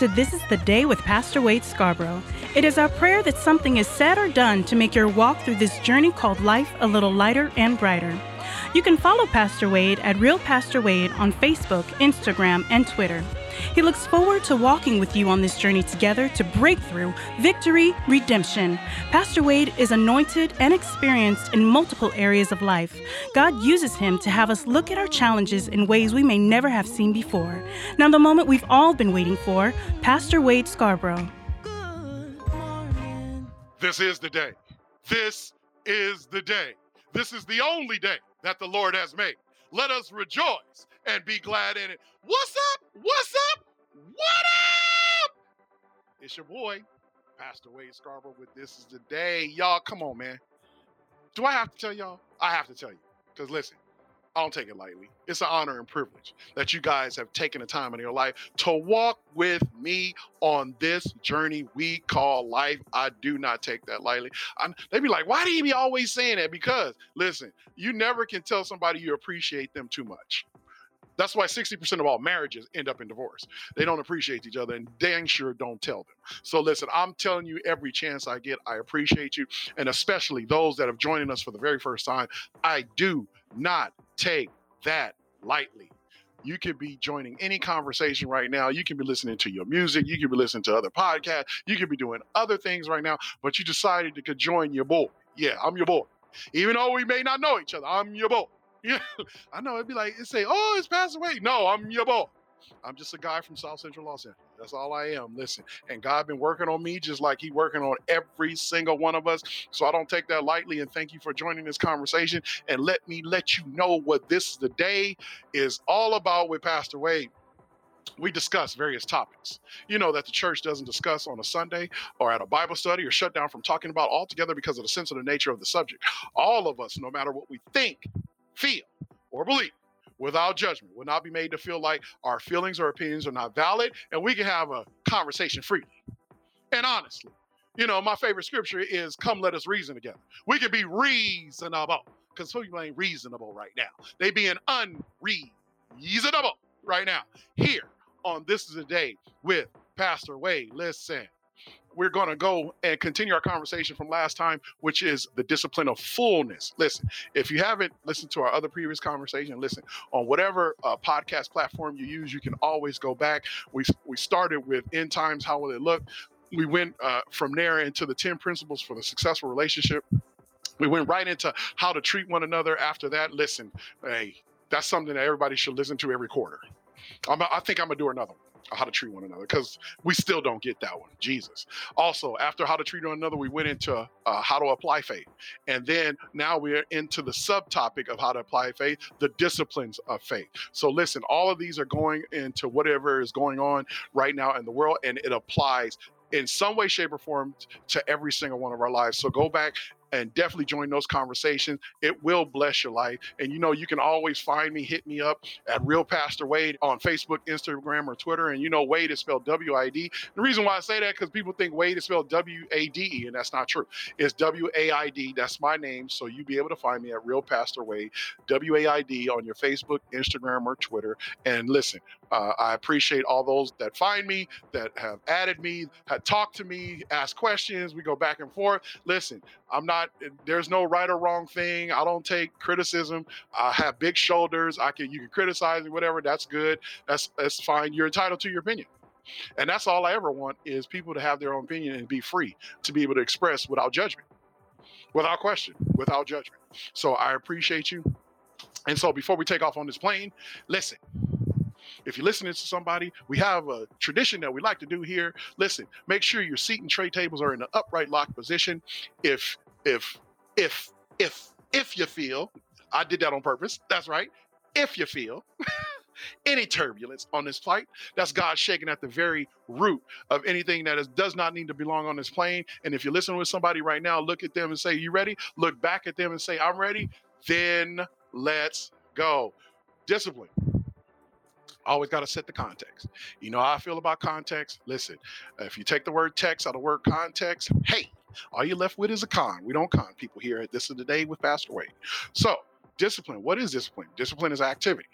to This Is The Day with Pastor Wade Scarborough. It is our prayer that something is said or done to make your walk through this journey called life a little lighter and brighter. You can follow Pastor Wade at Real Pastor Wade on Facebook, Instagram, and Twitter. He looks forward to walking with you on this journey together to breakthrough, victory, redemption. Pastor Wade is anointed and experienced in multiple areas of life. God uses him to have us look at our challenges in ways we may never have seen before. Now, the moment we've all been waiting for, Pastor Wade Scarborough. This is the day. This is the day. This is the only day that the Lord has made. Let us rejoice and be glad in it. What's up? What's up? What up? It's your boy, Pastor Wade Scarborough with This Is The Day. Y'all, come on, man. Do I have to tell y'all? I have to tell you. Because listen, I don't take it lightly. It's an honor and privilege that you guys have taken the time in your life to walk with me on this journey we call life. I do not take that lightly. They be like, why do you be always saying that? Because, listen, you never can tell somebody you appreciate them too much. That's why 60% of all marriages end up in divorce. They don't appreciate each other and dang sure don't tell them. So listen, I'm telling you every chance I get, I appreciate you. And especially those that have joined us for the very first time, I do not take that lightly. You could be joining any conversation right now. You can be listening to your music. You can be listening to other podcasts. You could be doing other things right now, but you decided to join your boy. Yeah, I'm your boy. Even though we may not know each other, I'm your boy. Yeah, I know. It'd be like, it'd say, oh, it's passed away. No, I'm your boy. I'm just a guy from South Central Los Angeles. That's all I am. Listen, and God been working on me just like he working on every single one of us. So I don't take that lightly. And thank you for joining this conversation. And let me let you know what This Is The Day is all about with Pastor Wade. We discuss various topics, you know, that the church doesn't discuss on a Sunday or at a Bible study or shut down from talking about altogether because of the sensitive nature of the subject. All of us, no matter what we think, feel, or believe, without judgment, will not be made to feel like our feelings or opinions are not valid, and we can have a conversation freely and honestly. You know, my favorite scripture is, come let us reason together. We can be reasonable, because some people ain't reasonable right now. They being unreasonable right now. Here on This Is The Day with Pastor Wade, listen, we're going to go and continue our conversation from last time, which is the discipline of fullness. Listen, if you haven't listened to our other previous conversation, listen, on whatever podcast platform you use, you can always go back. We started with end times, how will it look? We went from there into the 10 principles for the successful relationship. We went right into how to treat one another after that. Listen, hey, that's something that everybody should listen to every quarter. I think I'm going to do another one. How to treat one another, because we still don't get that one. Jesus. Also, after how to treat one another, we went into how to apply faith. And then now we're into the subtopic of how to apply faith, the disciplines of faith. So listen, all of these are going into whatever is going on right now in the world, and it applies in some way, shape, or form to every single one of our lives. So go back and definitely join those conversations. It will bless your life. And you know, you can always find me, hit me up at Real Pastor Wade on Facebook, Instagram, or Twitter. And you know, Wade is spelled W-I-D. The reason why I say that, because people think Wade is spelled W-A-D-E, and that's not true. It's W-A-I-D. That's my name. So you'll be able to find me at Real Pastor Wade, W-A-I-D, on your Facebook, Instagram, or Twitter. And listen, I appreciate all those that find me, that have added me, have talked to me, asked questions. We go back and forth. Listen, there's no right or wrong thing. I don't take criticism. I have big shoulders. You can criticize me, whatever. That's good. That's fine. You're entitled to your opinion. And that's all I ever want, is people to have their own opinion and be free to be able to express without judgment, without question, without judgment. So I appreciate you. And so before we take off on this plane, listen, if you're listening to somebody, we have a tradition that we like to do here. Listen, make sure your seat and tray tables are in an upright locked position. If you feel, I did that on purpose. That's right. If you feel any turbulence on this flight, that's God shaking at the very root of anything that does not need to belong on this plane. And if you're listening with somebody right now, look at them and say, you ready? Look back at them and say, I'm ready. Then let's go. Discipline. Always got to set the context. You know how I feel about context. Listen, if you take the word text out of the word context, hey, all you're left with is a con. We don't con people here at This Is The Day with Pastor Wade. So discipline, what is discipline? Discipline is activity.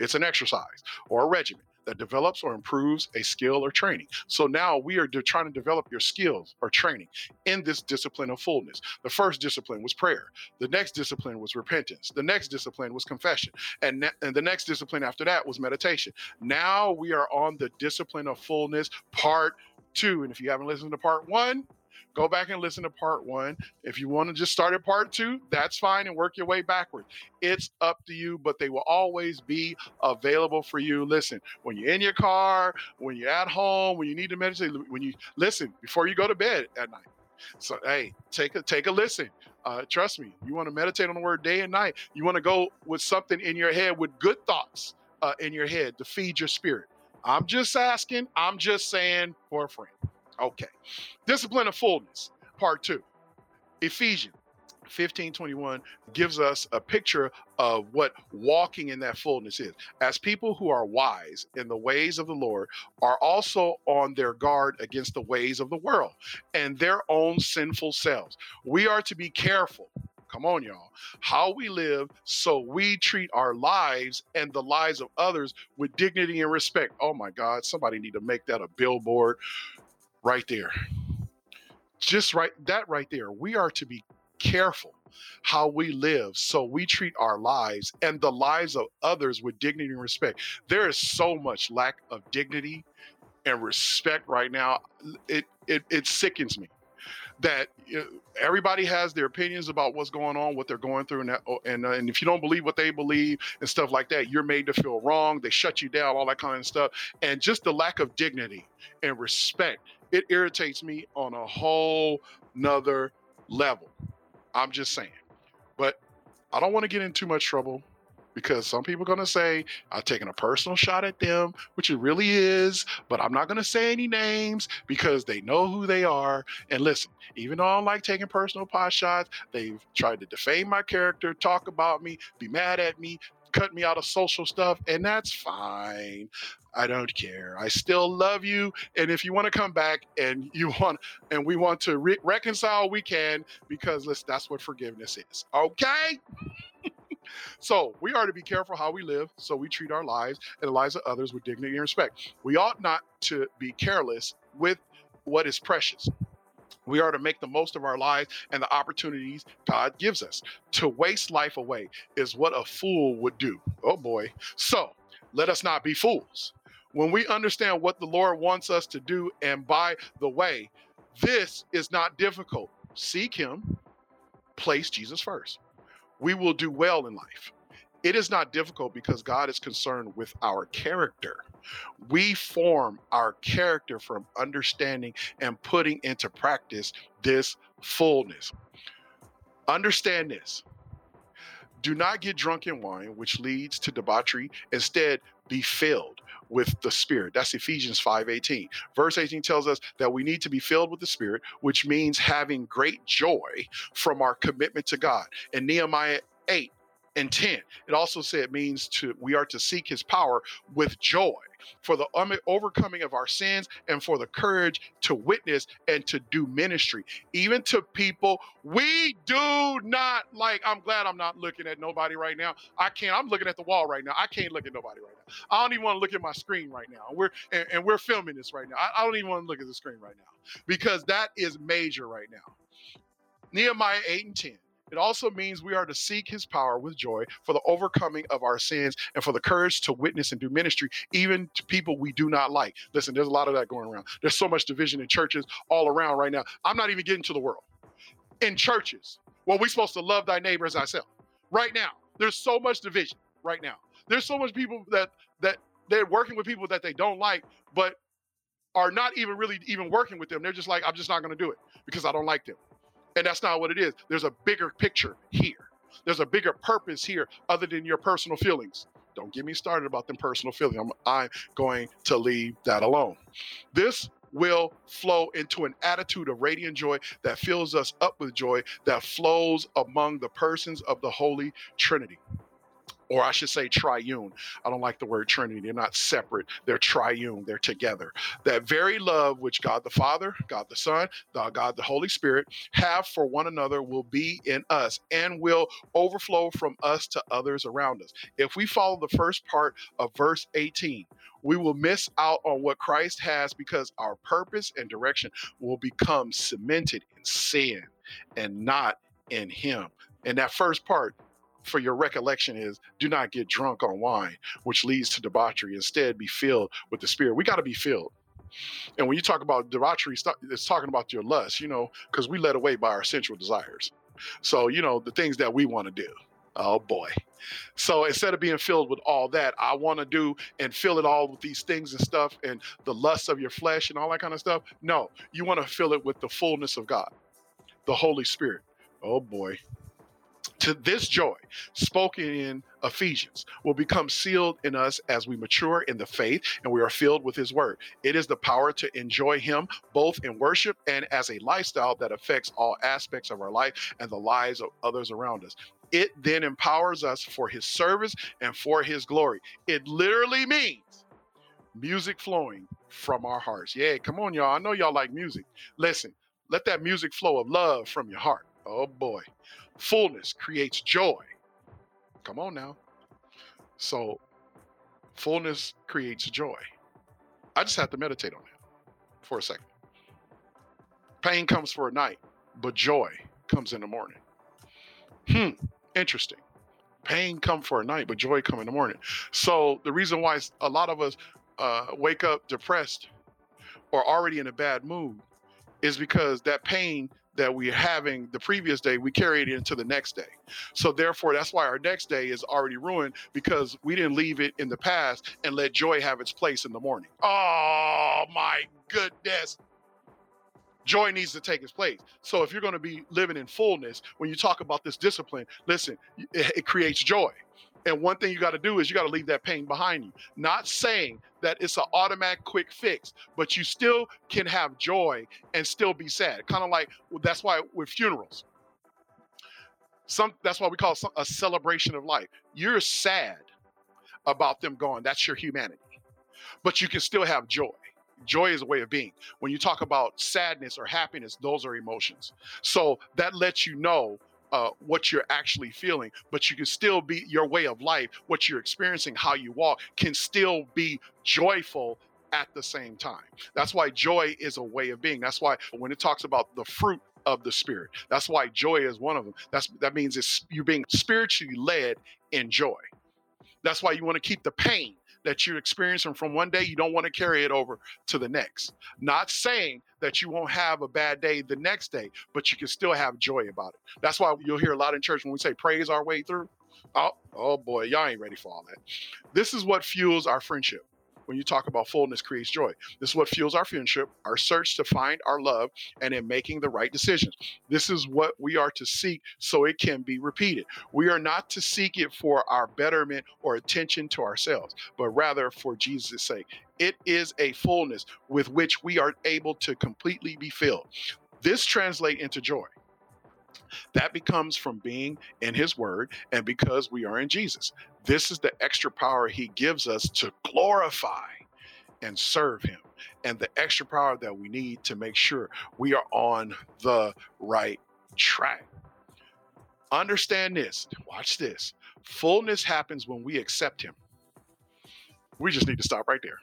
It's an exercise or a regimen that develops or improves a skill or training. So now we are trying to develop your skills or training in this discipline of fullness. The first discipline was prayer. The next discipline was repentance. The next discipline was confession. And the next discipline after that was meditation. Now we are on the discipline of fullness part two. And if you haven't listened to part one, go back and listen to part one. If you want to just start at part two, that's fine, and work your way backward. It's up to you, but they will always be available for you. Listen, when you're in your car, when you're at home, when you need to meditate, when you listen before you go to bed at night. So, hey, take a listen. Trust me, you want to meditate on the word day and night. You want to go with something in your head, with good thoughts in your head to feed your spirit. I'm just asking. I'm just saying for a friend. Okay. Discipline of fullness, part two. Ephesians 15:21 gives us a picture of what walking in that fullness is. As people who are wise in the ways of the Lord are also on their guard against the ways of the world and their own sinful selves. We are to be careful. Come on, y'all. How we live, so we treat our lives and the lives of others with dignity and respect. Oh my God, somebody need to make that a billboard. Right there. Just right there. We are to be careful how we live, so we treat our lives and the lives of others with dignity and respect. There is so much lack of dignity and respect right now. It sickens me that everybody has their opinions about what's going on, what they're going through, and if you don't believe what they believe and stuff like that, you're made to feel wrong. They shut you down, all that kind of stuff. And just the lack of dignity and respect, it irritates me on a whole nother level. I'm just saying. But I don't want to get in too much trouble, because some people are going to say, I'm taking a personal shot at them, which it really is, but I'm not going to say any names because they know who they are. And listen, even though I don't like taking personal pot shots, they've tried to defame my character, talk about me, be mad at me, cut me out of social stuff, and that's fine. I don't care. I still love you. And if you want to come back and we want to reconcile, we can, because listen, that's what forgiveness is. Okay? So we are to be careful how we live, so we treat our lives and the lives of others with dignity and respect. We ought not to be careless with what is precious. We are to make the most of our lives and the opportunities God gives us. To waste life away is what a fool would do. Oh boy. So let us not be fools. When we understand what the Lord wants us to do, and by the way, this is not difficult. Seek him, place Jesus first. We will do well in life. It is not difficult because God is concerned with our character. We form our character from understanding and putting into practice this fullness. Understand this. Do not get drunk in wine, which leads to debauchery. Instead, be filled with the Spirit. That's Ephesians 5:18. Verse 18 tells us that we need to be filled with the Spirit, which means having great joy from our commitment to God. In Nehemiah 8:10, it also said we are to seek his power with joy for the overcoming of our sins and for the courage to witness and to do ministry, even to people we do not like. I'm glad I'm not looking at nobody right now. I'm looking at the wall right now. I can't look at nobody right now. I don't even want to look at my screen right now. We're filming this right now. I don't even want to look at the screen right now, because that is major right now. Nehemiah 8:10. It also means we are to seek his power with joy for the overcoming of our sins and for the courage to witness and do ministry, even to people we do not like. Listen, there's a lot of that going around. There's so much division in churches all around right now. I'm not even getting to the world. In churches, well, we're supposed to love thy neighbor as thyself. Right now, there's so much division right now. There's so much people that they're working with people that they don't like, but are not even really even working with them. They're just like, I'm just not going to do it because I don't like them. And that's not what it is. There's a bigger picture here. There's a bigger purpose here other than your personal feelings. Don't get me started about them personal feelings. I'm going to leave that alone. This will flow into an attitude of radiant joy that fills us up with joy that flows among the persons of the Holy Trinity. or I should say triune. I don't like the word Trinity. They're not separate. They're triune. They're together. That very love which God the Father, God the Son, God the Holy Spirit have for one another will be in us and will overflow from us to others around us. If we follow the first part of verse 18, we will miss out on what Christ has because our purpose and direction will become cemented in sin and not in Him. And that first part, for your recollection, is do not get drunk on wine, which leads to debauchery. Instead, be filled with the Spirit. We got to be filled. And when you talk about debauchery, it's talking about your lust, because we led away by our sensual desires. So, the things that we want to do. Oh, boy. So instead of being filled with all that, I want to do and fill it all with these things and stuff and the lust of your flesh and all that kind of stuff. No, you want to fill it with the fullness of God, the Holy Spirit. Oh, boy. To this joy spoken in Ephesians will become sealed in us as we mature in the faith and we are filled with His word. It is the power to enjoy Him both in worship and as a lifestyle that affects all aspects of our life and the lives of others around us. It then empowers us for His service and for His glory. It literally means music flowing from our hearts. Yeah, come on, y'all. I know y'all like music. Listen, let that music flow of love from your heart. Oh, boy. Fullness creates joy. Come on now. So fullness creates joy. I just have to meditate on that for a second. Pain comes for a night, but joy comes in the morning. Interesting. Pain come for a night, but joy come in the morning. So the reason why a lot of us wake up depressed or already in a bad mood is because that pain that we're having the previous day, we carry it into the next day. So therefore, that's why our next day is already ruined, because we didn't leave it in the past and let joy have its place in the morning. Oh my goodness. Joy needs to take its place. So if you're going to be living in fullness, when you talk about this discipline, listen, it creates joy. And one thing you got to do is you got to leave that pain behind you. Not saying that it's an automatic quick fix, but you still can have joy and still be sad. Kind of like, well, that's why with funerals, that's why we call it a celebration of life. You're sad about them gone. That's your humanity. But you can still have joy. Joy is a way of being. When you talk about sadness or happiness, those are emotions. So that lets you know what you're actually feeling, but you can still be your way of life, what you're experiencing, how you walk can still be joyful at the same time. That's why joy is a way of being. That's why when it talks about the fruit of the Spirit, that's why joy is one of them. That means it's you're being spiritually led in joy. That's why you want to keep the pain that you're experiencing from one day. You don't want to carry it over to the next. Not saying that you won't have a bad day the next day, but you can still have joy about it. That's why you'll hear a lot in church when we say praise our way through. Oh boy, y'all ain't ready for all that. This is what fuels our friendship. When you talk about fullness creates joy, this is what fuels our friendship, our search to find our love, and in making the right decisions. This is what we are to seek so it can be repeated. We are not to seek it for our betterment or attention to ourselves, but rather for Jesus' sake. It is a fullness with which we are able to completely be filled. This translates into joy. That becomes from being in His word and because we are in Jesus. This is the extra power He gives us to glorify and serve Him, and the extra power that we need to make sure we are on the right track. Understand this. Watch this. Fullness happens when we accept Him. We just need to stop right there.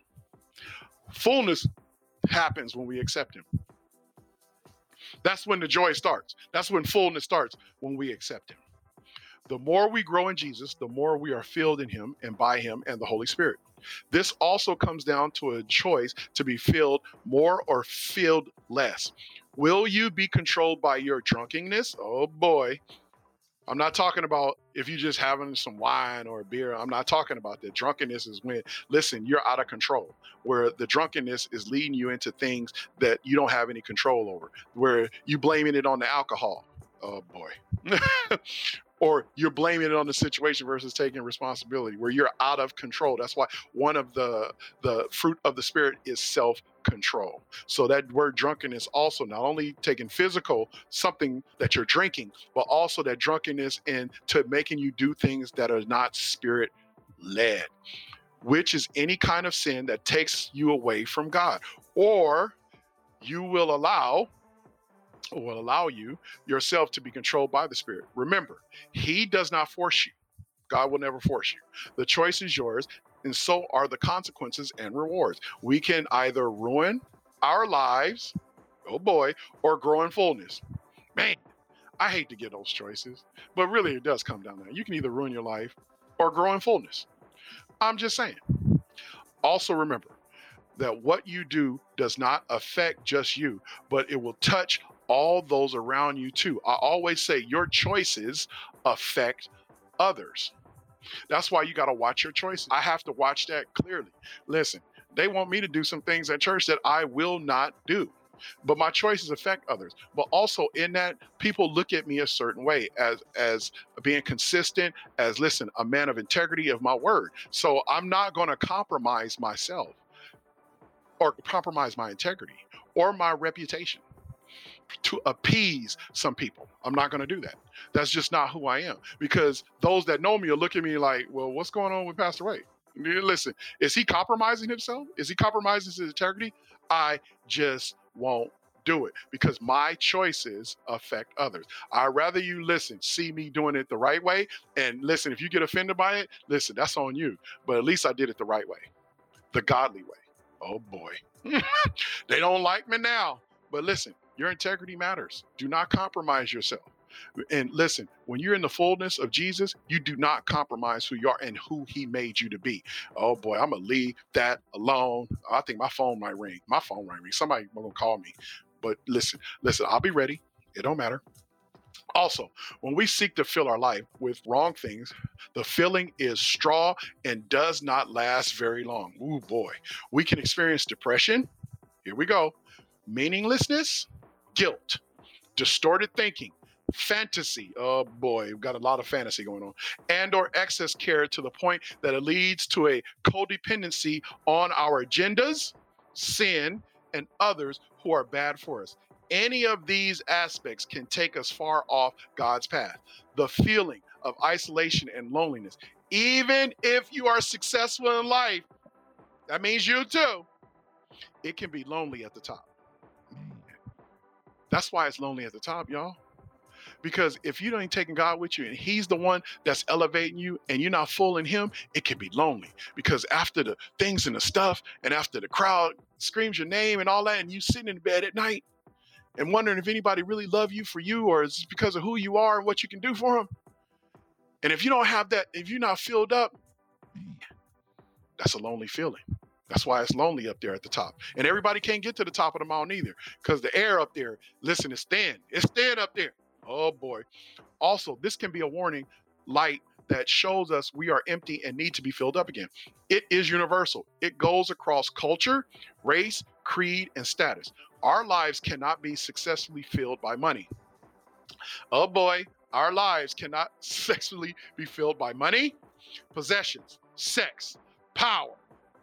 Fullness happens when we accept Him. That's when the joy starts. That's when fullness starts, when we accept Him. The more we grow in Jesus, the more we are filled in Him and by Him and the Holy Spirit. This also comes down to a choice to be filled more or filled less. Will you be controlled by your drunkenness? Oh boy. I'm not talking about if you're just having some wine or a beer. I'm not talking about that. Drunkenness is when, listen, you're out of control, where the drunkenness is leading you into things that you don't have any control over, where you blaming it on the alcohol. Oh boy. or you're blaming it on the situation versus taking responsibility, where you're out of control. That's why one of the fruit of the Spirit is self-control. So that word drunkenness also not only taking physical, something that you're drinking, but also that drunkenness and to making you do things that are not Spirit-led, which is any kind of sin that takes you away from God, or you will allow you yourself to be controlled by the Spirit. Remember, He does not force you. God will never force you. The choice is yours, and so are the consequences and rewards. We can either ruin our lives, oh boy, or grow in fullness. Man, I hate to give those choices, but really it does come down to that. You can either ruin your life or grow in fullness. I'm just saying. Also remember that what you do does not affect just you, but it will touch all those around you too. I always say your choices affect others. That's why you got to watch your choices. I have to watch that clearly. Listen, they want me to do some things at church that I will not do, but my choices affect others. But also in that, people look at me a certain way as being consistent, as, listen, a man of integrity of my word. So I'm not going to compromise myself or compromise my integrity or my reputation to appease some people. I'm not going to do that. That's just not who I am, because those that know me will look at me like, well, what's going on with Pastor Wade? Listen, is he compromising himself? Is he compromising his integrity? I just won't do it, because my choices affect others. I'd rather you, listen, see me doing it the right way. And listen, if you get offended by it, listen, that's on you. But at least I did it the right way, the godly way. Oh boy, they don't like me now. But listen, your integrity matters. Do not compromise yourself. And listen, when you're in the fullness of Jesus, you do not compromise who you are and who He made you to be. Oh boy, I'm going to leave that alone. I think my phone might ring. My phone might ring. Somebody going to call me. But listen, I'll be ready. It don't matter. Also, when we seek to fill our life with wrong things, the filling is straw and does not last very long. Ooh boy. We can experience depression. Here we go. Meaninglessness. Guilt, distorted thinking, fantasy. Oh boy, we've got a lot of fantasy going on. And or excess care to the point that it leads to a codependency on our agendas, sin, and others who are bad for us. Any of these aspects can take us far off God's path. The feeling of isolation and loneliness. Even if you are successful in life, that means you too. It can be lonely at the top. That's why it's lonely at the top, y'all. Because if you ain't taking God with you and He's the one that's elevating you and you're not full in Him, it can be lonely. Because after the things and the stuff and after the crowd screams your name and all that, and you sitting in bed at night and wondering if anybody really love you for you, or it's because of who you are and what you can do for them. And if you don't have that, if you're not filled up, that's a lonely feeling. That's why it's lonely up there at the top. And everybody can't get to the top of the mountain either, because the air up there, listen, it's thin. It's thin up there. Oh, boy. Also, this can be a warning light that shows us we are empty and need to be filled up again. It is universal. It goes across culture, race, creed, and status. Our lives cannot be successfully filled by money. Oh, boy. Our lives cannot successfully be filled by money, possessions, sex, power,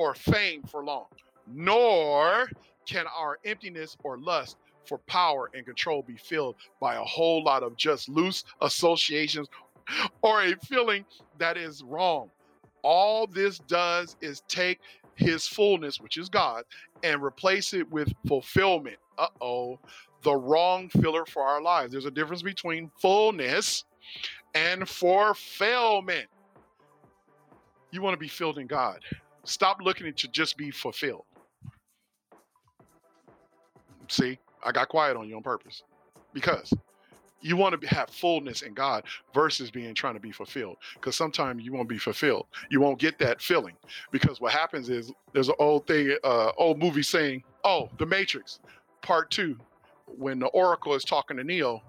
or fame for long, nor can our emptiness or lust for power and control be filled by a whole lot of just loose associations or a feeling that is wrong. All this does is take His fullness, which is God, and replace it with fulfillment. The wrong filler for our lives. There's a difference between fullness and fulfillment. You want to be filled in God. Stop looking at you just be fulfilled. See, I got quiet on you on purpose, because you want to have fullness in God versus trying to be fulfilled. Because sometimes you won't be fulfilled. You won't get that feeling, because what happens is there's an old movie saying, oh, The Matrix Part 2, when the Oracle is talking to Neo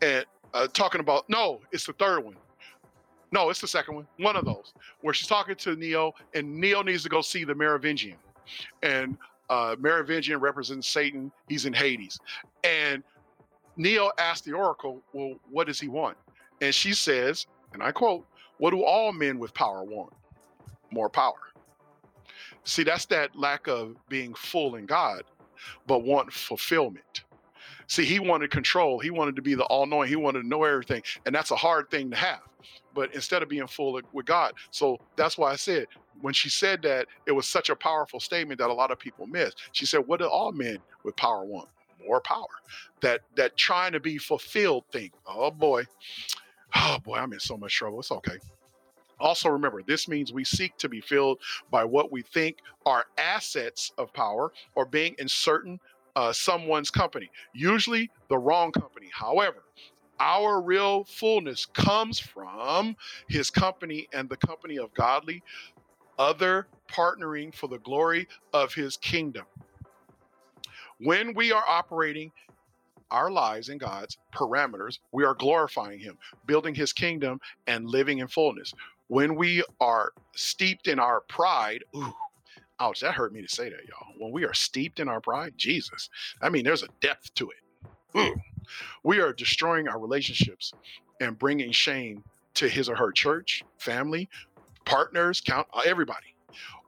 and talking about, no, it's the third one. No, it's the second one. One of those where she's talking to Neo, and Neo needs to go see the Merovingian, and Merovingian represents Satan. He's in Hades, and Neo asked the Oracle, "Well, what does he want?" And she says, and I quote, "What do all men with power want? More power." See, that's that lack of being full in God, but want fulfillment. See, he wanted control. He wanted to be the all-knowing. He wanted to know everything. And that's a hard thing to have. But instead of being full with God. So that's why I said, when she said that, it was such a powerful statement that a lot of people miss. She said, what do all men with power want? More power. That trying to be fulfilled thing. Oh boy, I'm in so much trouble. It's okay. Also remember, this means we seek to be filled by what we think are assets of power or being in certain someone's company, usually the wrong company. However, our real fullness comes from his company and the company of godly, other partnering for the glory of his kingdom. When we are operating our lives in God's parameters, we are glorifying him, building his kingdom, and living in fullness. When we are steeped in our pride, ouch, that hurt me to say that, y'all. When we are steeped in our pride, Jesus, I mean, there's a depth to it. We are destroying our relationships and bringing shame to his or her church, family, partners, everybody.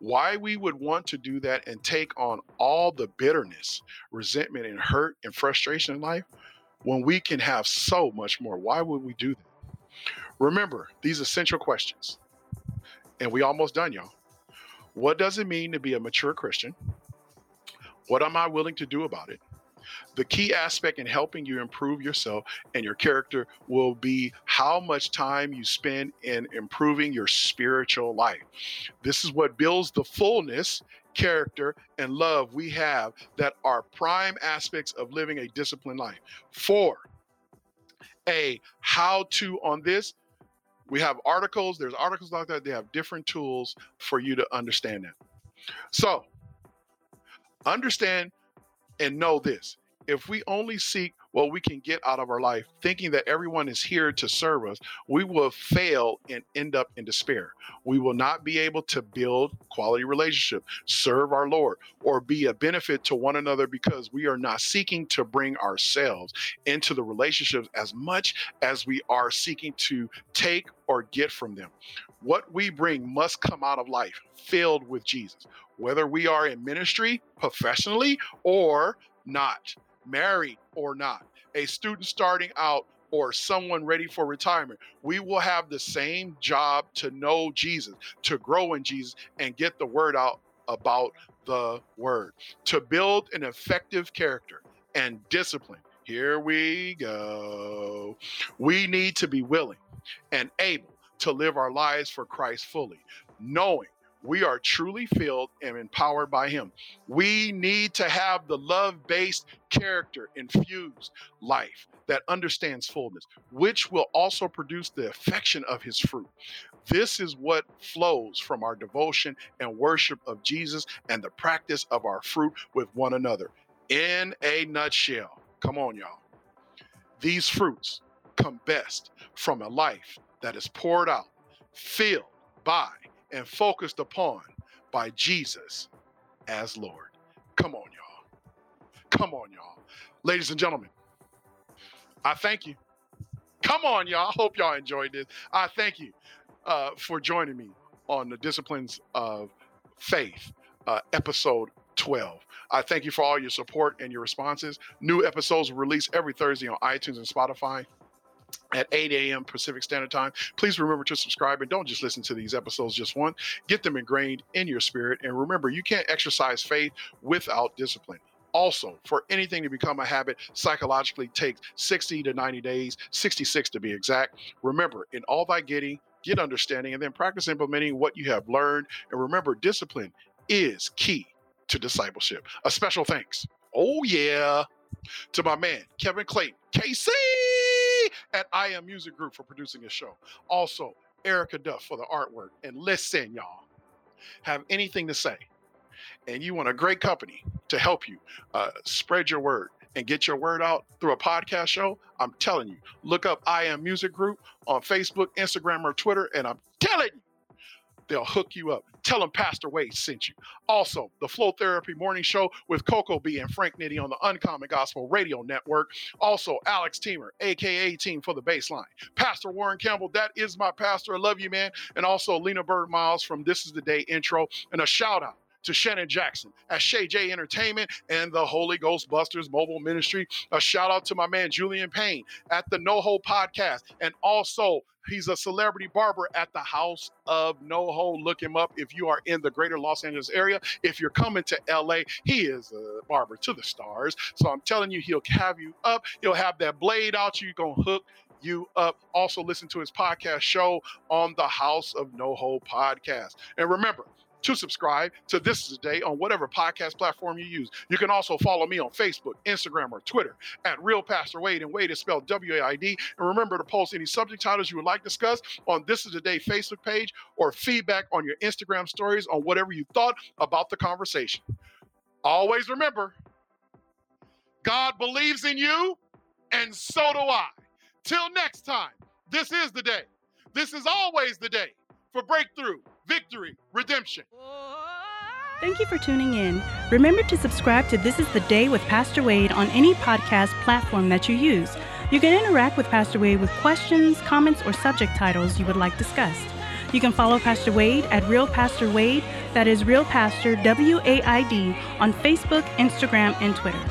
Why we would want to do that and take on all the bitterness, resentment, and hurt and frustration in life when we can have so much more? Why would we do that? Remember these essential questions. And we almost done, y'all. What does it mean to be a mature Christian? What am I willing to do about it? The key aspect in helping you improve yourself and your character will be how much time you spend in improving your spiritual life. This is what builds the fullness, character, and love we have that are prime aspects of living a disciplined life. 4, a how-to on this. We have articles. There's articles like that. They have different tools for you to understand that. So understand and know this. If we only seek what we can get out of our life, thinking that everyone is here to serve us, we will fail and end up in despair. We will not be able to build quality relationships, serve our Lord, or be a benefit to one another because we are not seeking to bring ourselves into the relationships as much as we are seeking to take or get from them. What we bring must come out of life filled with Jesus, whether we are in ministry, professionally, or not. Married or not, a student starting out or someone ready for retirement, we will have the same job to know Jesus, to grow in Jesus, and get the word out about the word, to build an effective character and discipline. Here we go. We need to be willing and able to live our lives for Christ fully, knowing we are truly filled and empowered by him. We need to have the love-based character infused life that understands fullness, which will also produce the affection of his fruit. This is what flows from our devotion and worship of Jesus and the practice of our fruit with one another. In a nutshell, come on, y'all. These fruits come best from a life that is poured out, filled by, and focused upon by Jesus as Lord. Come on, y'all. Come on, y'all. Ladies and gentlemen, I thank you. Come on, y'all. I hope y'all enjoyed this. I thank you for joining me on the Disciplines of Faith, episode 12. I thank you for all your support and your responses. New episodes released every Thursday on iTunes and Spotify at 8 a.m. Pacific Standard Time. Please remember to subscribe and don't just listen to these episodes just once. Get them ingrained in your spirit. And remember, you can't exercise faith without discipline. Also, for anything to become a habit, psychologically takes 60 to 90 days, 66 to be exact. Remember, in all thy getting, get understanding, and then practice implementing what you have learned. And remember, discipline is key to discipleship. A special thanks, to my man, Kevin Clayton, KC, at I Am Music Group for producing this show. Also, Erica Duff for the artwork. And listen, y'all, have anything to say and you want a great company to help you spread your word and get your word out through a podcast show, I'm telling you, look up I Am Music Group on Facebook, Instagram, or Twitter, and I'm telling you, They'll hook you up. Tell them Pastor Wade sent you. Also, the Flow Therapy Morning Show with Coco B and Frank Nitty on the Uncommon Gospel Radio Network. Also, Alex Teamer, a.k.a. Team for the Baseline. Pastor Warren Campbell, that is my pastor. I love you, man. And also Lena Bird Miles from This Is The Day intro. And a shout out to Shannon Jackson at Shea J Entertainment and the Holy Ghostbusters Mobile Ministry. A shout out to my man Julian Payne at the No Ho podcast. And also, he's a celebrity barber at the House of No Ho. Look him up if you are in the greater Los Angeles area. If you're coming to LA, he is a barber to the stars. So I'm telling you, he'll have you up. He'll have that blade out. You're going to hook you up. Also, listen to his podcast show on the House of No Ho podcast. And remember, to subscribe to This Is The Day on whatever podcast platform you use. You can also follow me on Facebook, Instagram, or Twitter at Real Pastor Wade, and Wade is spelled W-A-I-D. And remember to post any subject titles you would like discussed on This Is The Day Facebook page or feedback on your Instagram stories on whatever you thought about the conversation. Always remember, God believes in you, and so do I. Till next time, this is the day. This is always the day for breakthrough, victory, redemption. Thank you for tuning in. Remember to subscribe to This Is The Day with Pastor Wade on any podcast platform that you use. You can interact with Pastor Wade with questions, comments, or subject titles you would like discussed. You can follow Pastor Wade at Real Pastor Wade, that is Real Pastor, W-A-I-D, on Facebook, Instagram, and Twitter.